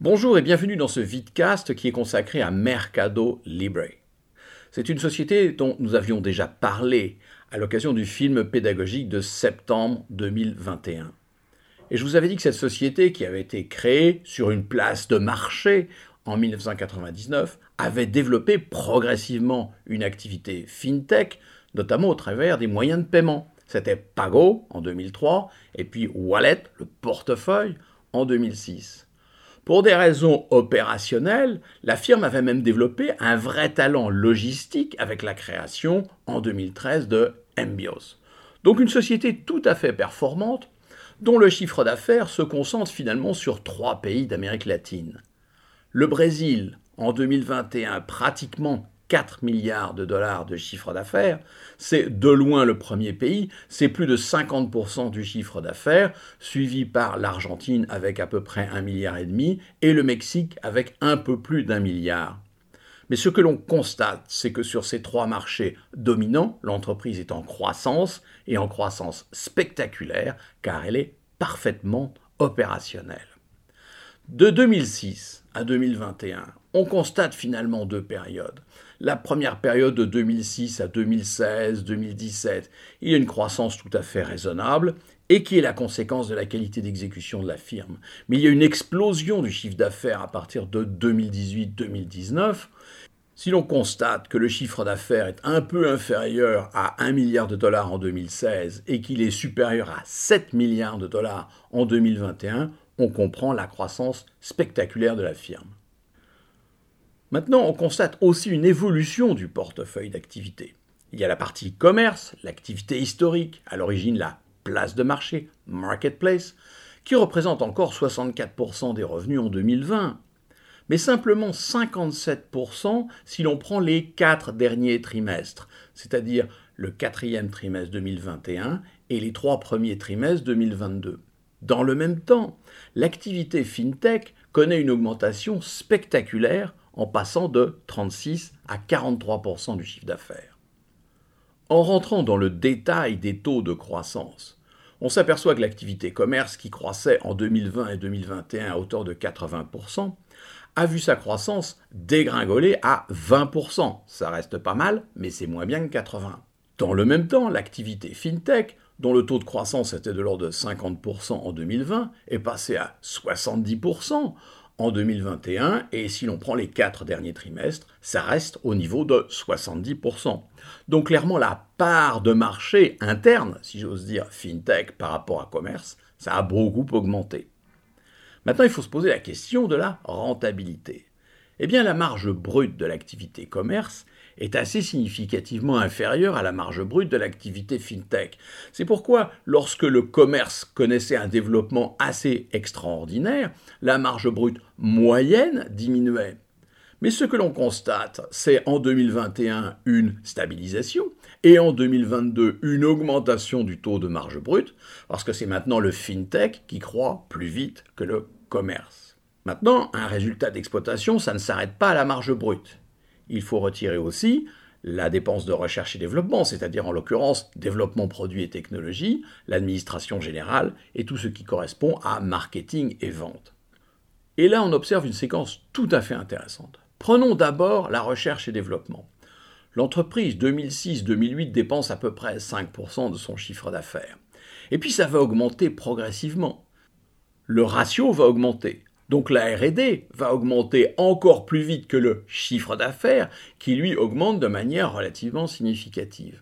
Bonjour et bienvenue dans ce vidcast qui est consacré à Mercado Libre. C'est une société dont nous avions déjà parlé à l'occasion du film pédagogique de septembre 2021. Et je vous avais dit que cette société qui avait été créée sur une place de marché en 1999 avait développé progressivement une activité FinTech, notamment au travers des moyens de paiement. C'était Pago en 2003 et puis Wallet, le portefeuille, en 2006. Pour des raisons opérationnelles, la firme avait même développé un vrai talent logistique avec la création en 2013 de Mbios. Donc une société tout à fait performante dont le chiffre d'affaires se concentre finalement sur 3 pays d'Amérique latine. Le Brésil, en 2021, pratiquement 4 milliards de dollars de chiffre d'affaires, c'est de loin le premier pays, c'est plus de 50% du chiffre d'affaires, suivi par l'Argentine avec à peu près 1,5 milliard et le Mexique avec un peu plus d'un milliard. Mais ce que l'on constate, c'est que sur ces 3 marchés dominants, l'entreprise est en croissance et en croissance spectaculaire car elle est parfaitement opérationnelle. De 2006 à 2021, on constate finalement 2 périodes. La première période de 2006 à 2016, 2017, il y a une croissance tout à fait raisonnable et qui est la conséquence de la qualité d'exécution de la firme. Mais il y a une explosion du chiffre d'affaires à partir de 2018-2019. Si l'on constate que le chiffre d'affaires est un peu inférieur à 1 milliard de dollars en 2016 et qu'il est supérieur à 7 milliards de dollars en 2021, on comprend la croissance spectaculaire de la firme. Maintenant, on constate aussi une évolution du portefeuille d'activité. Il y a la partie commerce, l'activité historique, à l'origine la place de marché, marketplace, qui représente encore 64% des revenus en 2020, mais simplement 57% si l'on prend les 4 derniers trimestres, c'est-à-dire le 4e trimestre 2021 et les 3 premiers trimestres 2022. Dans le même temps, l'activité FinTech connaît une augmentation spectaculaire en passant de 36 à 43% du chiffre d'affaires. En rentrant dans le détail des taux de croissance, on s'aperçoit que l'activité commerce, qui croissait en 2020 et 2021 à hauteur de 80%, a vu sa croissance dégringoler à 20%. Ça reste pas mal, mais c'est moins bien que 80%. Dans le même temps, l'activité FinTech, dont le taux de croissance était de l'ordre de 50% en 2020, est passé à 70% en 2021, et si l'on prend les 4 derniers trimestres, ça reste au niveau de 70%. Donc clairement, la part de marché interne, si j'ose dire FinTech par rapport à commerce, ça a beaucoup augmenté. Maintenant, il faut se poser la question de la rentabilité. Eh bien, la marge brute de l'activité commerce est assez significativement inférieure à la marge brute de l'activité FinTech. C'est pourquoi, lorsque le commerce connaissait un développement assez extraordinaire, la marge brute moyenne diminuait. Mais ce que l'on constate, c'est en 2021 une stabilisation et en 2022 une augmentation du taux de marge brute, parce que c'est maintenant le FinTech qui croît plus vite que le commerce. Maintenant, un résultat d'exploitation, ça ne s'arrête pas à la marge brute. Il faut retirer aussi la dépense de recherche et développement, c'est-à-dire en l'occurrence développement produit et technologie, l'administration générale et tout ce qui correspond à marketing et vente. Et là, on observe une séquence tout à fait intéressante. Prenons d'abord la recherche et développement. L'entreprise 2006-2008 dépense à peu près 5% de son chiffre d'affaires. Et puis ça va augmenter progressivement. Le ratio va augmenter. Donc la R&D va augmenter encore plus vite que le chiffre d'affaires qui lui augmente de manière relativement significative.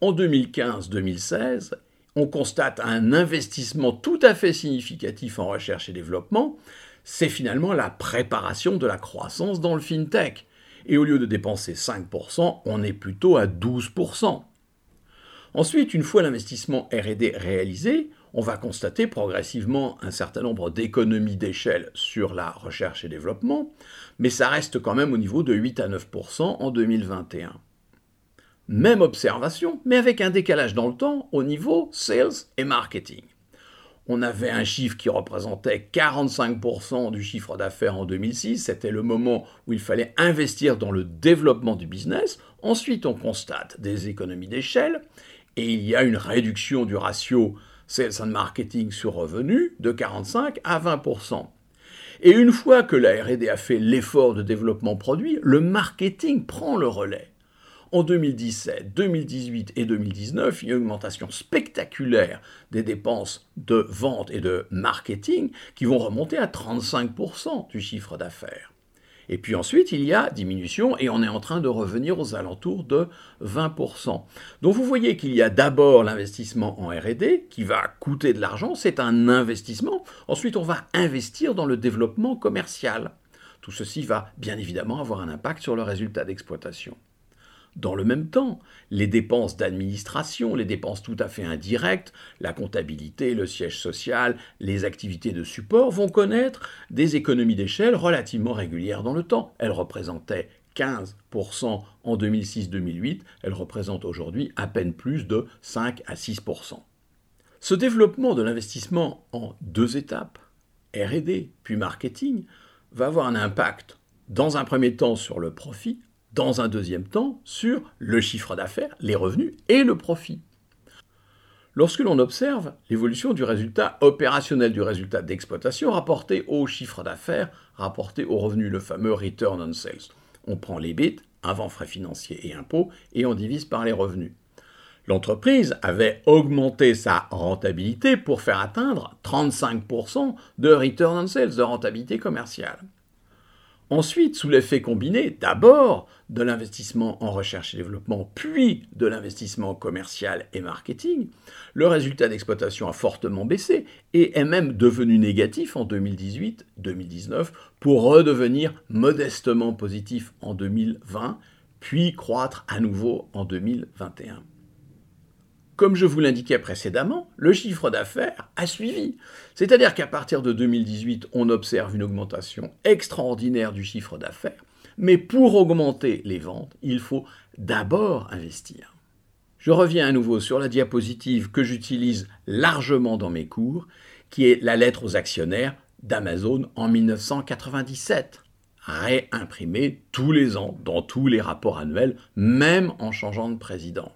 En 2015-2016, on constate un investissement tout à fait significatif en recherche et développement. C'est finalement la préparation de la croissance dans le FinTech. Et au lieu de dépenser 5%, on est plutôt à 12%. Ensuite, une fois l'investissement R&D réalisé, on va constater progressivement un certain nombre d'économies d'échelle sur la recherche et développement, mais ça reste quand même au niveau de 8 à 9% en 2021. Même observation, mais avec un décalage dans le temps au niveau sales et marketing. On avait un chiffre qui représentait 45% du chiffre d'affaires en 2006, c'était le moment où il fallait investir dans le développement du business. Ensuite, on constate des économies d'échelle et il y a une réduction du ratio sales and marketing sur revenus de 45 à 20%. Et une fois que la R&D a fait l'effort de développement produit, le marketing prend le relais. En 2017, 2018 et 2019, il y a une augmentation spectaculaire des dépenses de vente et de marketing qui vont remonter à 35% du chiffre d'affaires. Et puis ensuite, il y a diminution et on est en train de revenir aux alentours de 20%. Donc vous voyez qu'il y a d'abord l'investissement en R&D qui va coûter de l'argent, c'est un investissement. Ensuite, on va investir dans le développement commercial. Tout ceci va bien évidemment avoir un impact sur le résultat d'exploitation. Dans le même temps, les dépenses d'administration, les dépenses tout à fait indirectes, la comptabilité, le siège social, les activités de support vont connaître des économies d'échelle relativement régulières dans le temps. Elles représentaient 15% en 2006-2008, elles représentent aujourd'hui à peine plus de 5 à 6%. Ce développement de l'investissement en deux étapes, R&D puis marketing, va avoir un impact dans un premier temps sur le profit, dans un deuxième temps, sur le chiffre d'affaires, les revenus et le profit. Lorsque l'on observe l'évolution du résultat opérationnel, du résultat d'exploitation rapporté au chiffre d'affaires, rapporté aux revenus, le fameux return on sales, on prend l'EBIT, avant frais financiers et impôts, et on divise par les revenus. L'entreprise avait augmenté sa rentabilité pour faire atteindre 35% de return on sales, de rentabilité commerciale. Ensuite, sous l'effet combiné, d'abord de l'investissement en recherche et développement, puis de l'investissement commercial et marketing, le résultat d'exploitation a fortement baissé et est même devenu négatif en 2018-2019 pour redevenir modestement positif en 2020, puis croître à nouveau en 2021. Comme je vous l'indiquais précédemment, le chiffre d'affaires a suivi. C'est-à-dire qu'à partir de 2018, on observe une augmentation extraordinaire du chiffre d'affaires, mais pour augmenter les ventes, il faut d'abord investir. Je reviens à nouveau sur la diapositive que j'utilise largement dans mes cours, qui est la lettre aux actionnaires d'Amazon en 1997, réimprimée tous les ans dans tous les rapports annuels, même en changeant de président.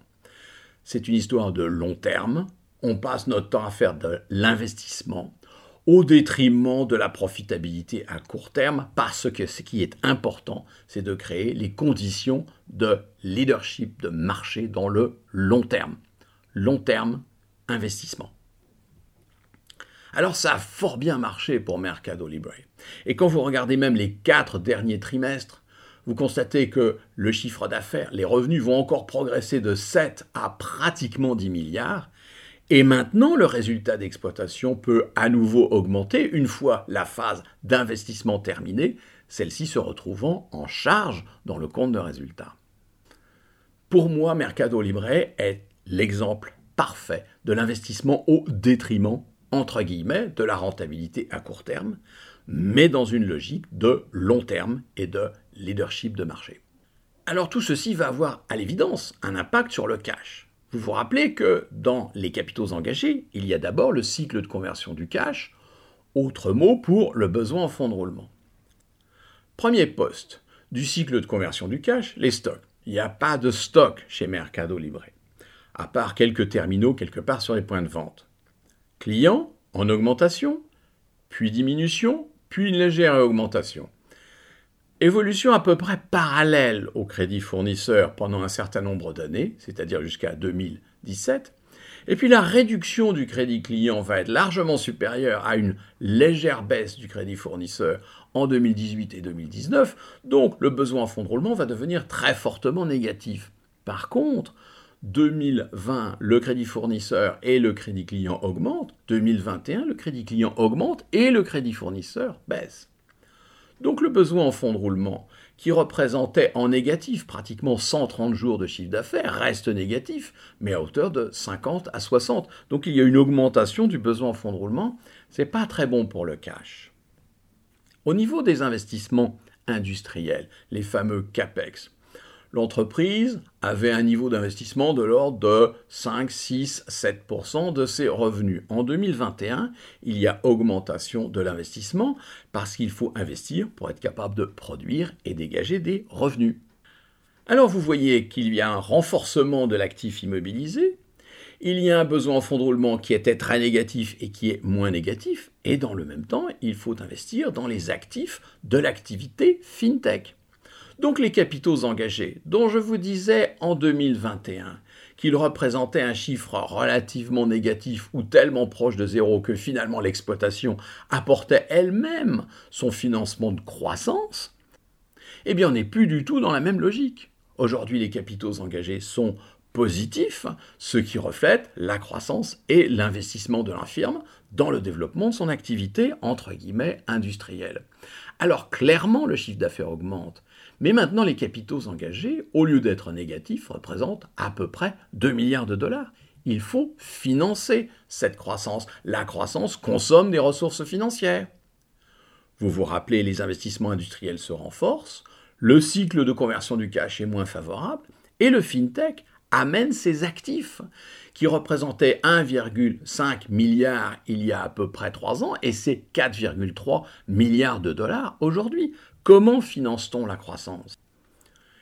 C'est une histoire de long terme, on passe notre temps à faire de l'investissement au détriment de la profitabilité à court terme parce que ce qui est important, c'est de créer les conditions de leadership, de marché dans le long terme. Long terme, investissement. Alors ça a fort bien marché pour Mercado Libre. Et quand vous regardez même les 4 derniers trimestres, vous constatez que le chiffre d'affaires, les revenus vont encore progresser de 7 à pratiquement 10 milliards. Et maintenant, le résultat d'exploitation peut à nouveau augmenter une fois la phase d'investissement terminée, celle-ci se retrouvant en charge dans le compte de résultat. Pour moi, Mercado Libre est l'exemple parfait de l'investissement au détriment, entre guillemets, de la rentabilité à court terme, mais dans une logique de long terme et de leadership de marché. Alors tout ceci va avoir à l'évidence un impact sur le cash. Vous vous rappelez que dans les capitaux engagés, il y a d'abord le cycle de conversion du cash, autre mot pour le besoin en fonds de roulement. Premier poste du cycle de conversion du cash, les stocks. Il n'y a pas de stock chez Mercado Libre, à part quelques terminaux quelque part sur les points de vente. Clients en augmentation, puis diminution, puis une légère augmentation. Évolution à peu près parallèle au crédit fournisseur pendant un certain nombre d'années, c'est-à-dire jusqu'à 2017. Et puis la réduction du crédit client va être largement supérieure à une légère baisse du crédit fournisseur en 2018 et 2019. Donc le besoin en fonds de roulement va devenir très fortement négatif. Par contre, 2020, le crédit fournisseur et le crédit client augmentent. 2021, le crédit client augmente et le crédit fournisseur baisse. Donc le besoin en fonds de roulement, qui représentait en négatif pratiquement 130 jours de chiffre d'affaires, reste négatif, mais à hauteur de 50 à 60. Donc il y a une augmentation du besoin en fonds de roulement. C'est pas très bon pour le cash. Au niveau des investissements industriels, les fameux CAPEX, l'entreprise avait un niveau d'investissement de l'ordre de 5, 6, 7% de ses revenus. En 2021, il y a augmentation de l'investissement parce qu'il faut investir pour être capable de produire et dégager des revenus. Alors vous voyez qu'il y a un renforcement de l'actif immobilisé, il y a un besoin en fonds de roulement qui était très négatif et qui est moins négatif, et dans le même temps, il faut investir dans les actifs de l'activité FinTech. Donc les capitaux engagés, dont je vous disais en 2021 qu'ils représentaient un chiffre relativement négatif ou tellement proche de zéro que finalement l'exploitation apportait elle-même son financement de croissance, eh bien on n'est plus du tout dans la même logique. Aujourd'hui, les capitaux engagés sont positifs, ce qui reflète la croissance et l'investissement de la firme dans le développement de son activité, entre guillemets, industrielle. Alors clairement, le chiffre d'affaires augmente, mais maintenant les capitaux engagés, au lieu d'être négatifs, représentent à peu près 2 milliards de dollars. Il faut financer cette croissance. La croissance consomme des ressources financières. Vous vous rappelez, les investissements industriels se renforcent, le cycle de conversion du cash est moins favorable, et le FinTech amène ses actifs, qui représentaient 1,5 milliard il y a à peu près 3 ans, et c'est 4,3 milliards de dollars aujourd'hui. Comment finance-t-on la croissance ?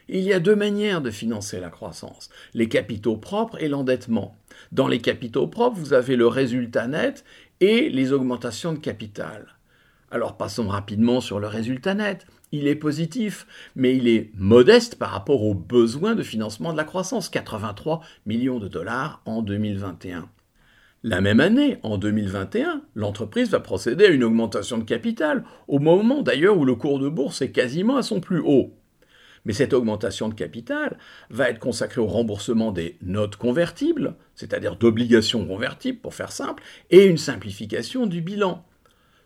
Il y a deux manières de financer la croissance, les capitaux propres et l'endettement. Dans les capitaux propres, vous avez le résultat net et les augmentations de capital. Alors passons rapidement sur le résultat net. Il est positif, mais il est modeste par rapport aux besoins de financement de la croissance, 83 millions de dollars en 2021. La même année, en 2021, l'entreprise va procéder à une augmentation de capital, au moment d'ailleurs où le cours de bourse est quasiment à son plus haut. Mais cette augmentation de capital va être consacrée au remboursement des notes convertibles, c'est-à-dire d'obligations convertibles pour faire simple, et une simplification du bilan.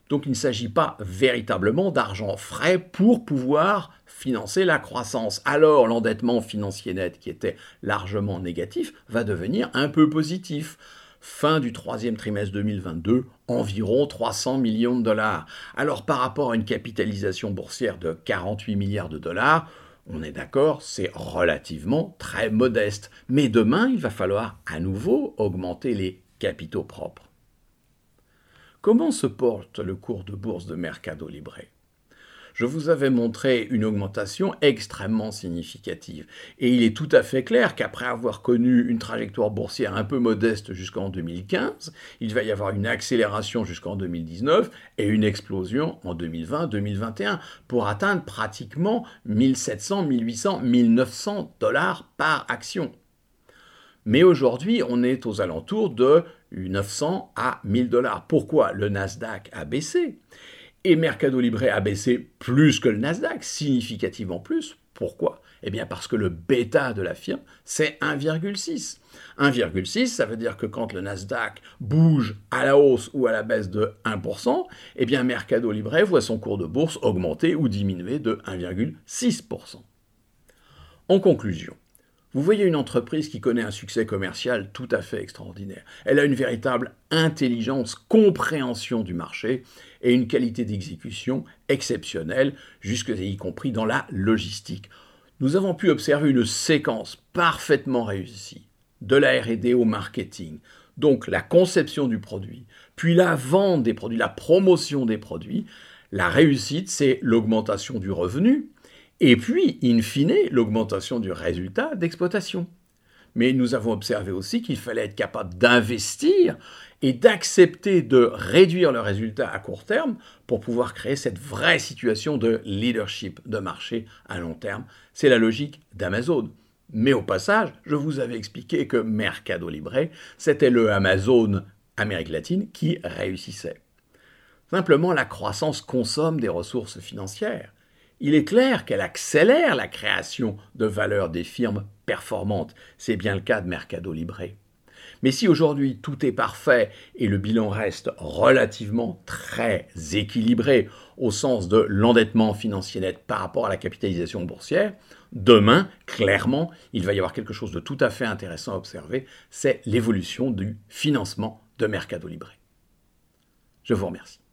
Donc il ne s'agit pas véritablement d'argent frais pour pouvoir financer la croissance. Alors l'endettement financier net, qui était largement négatif, va devenir un peu positif. Fin du troisième trimestre 2022, environ 300 millions de dollars. Alors par rapport à une capitalisation boursière de 48 milliards de dollars, on est d'accord, c'est relativement très modeste. Mais demain, il va falloir à nouveau augmenter les capitaux propres. Comment se porte le cours de bourse de Mercado Libre ? Je vous avais montré une augmentation extrêmement significative. Et il est tout à fait clair qu'après avoir connu une trajectoire boursière un peu modeste jusqu'en 2015, il va y avoir une accélération jusqu'en 2019 et une explosion en 2020-2021 pour atteindre pratiquement 1700, 1800, 1900 dollars par action. Mais aujourd'hui, on est aux alentours de 900 à 1000 dollars. Pourquoi ? Le Nasdaq a baissé. Et Mercado Libre a baissé plus que le Nasdaq, significativement plus. Pourquoi ? Eh bien parce que le bêta de la firme, c'est 1,6. 1,6, ça veut dire que quand le Nasdaq bouge à la hausse ou à la baisse de 1%, eh bien Mercado Libre voit son cours de bourse augmenter ou diminuer de 1,6%. En conclusion, vous voyez une entreprise qui connaît un succès commercial tout à fait extraordinaire. Elle a une véritable intelligence, compréhension du marché et une qualité d'exécution exceptionnelle, y compris dans la logistique. Nous avons pu observer une séquence parfaitement réussie, de la R&D au marketing, donc la conception du produit, puis la vente des produits, la promotion des produits. La réussite, c'est l'augmentation du revenu, et puis, in fine, l'augmentation du résultat d'exploitation. Mais nous avons observé aussi qu'il fallait être capable d'investir et d'accepter de réduire le résultat à court terme pour pouvoir créer cette vraie situation de leadership de marché à long terme. C'est la logique d'Amazon. Mais au passage, je vous avais expliqué que Mercado Libre, c'était le Amazon Amérique latine qui réussissait. Simplement, la croissance consomme des ressources financières. Il est clair qu'elle accélère la création de valeur des firmes performantes. C'est bien le cas de Mercado Libre. Mais si aujourd'hui tout est parfait et le bilan reste relativement très équilibré au sens de l'endettement financier net par rapport à la capitalisation boursière, demain, clairement, il va y avoir quelque chose de tout à fait intéressant à observer, c'est l'évolution du financement de Mercado Libre. Je vous remercie.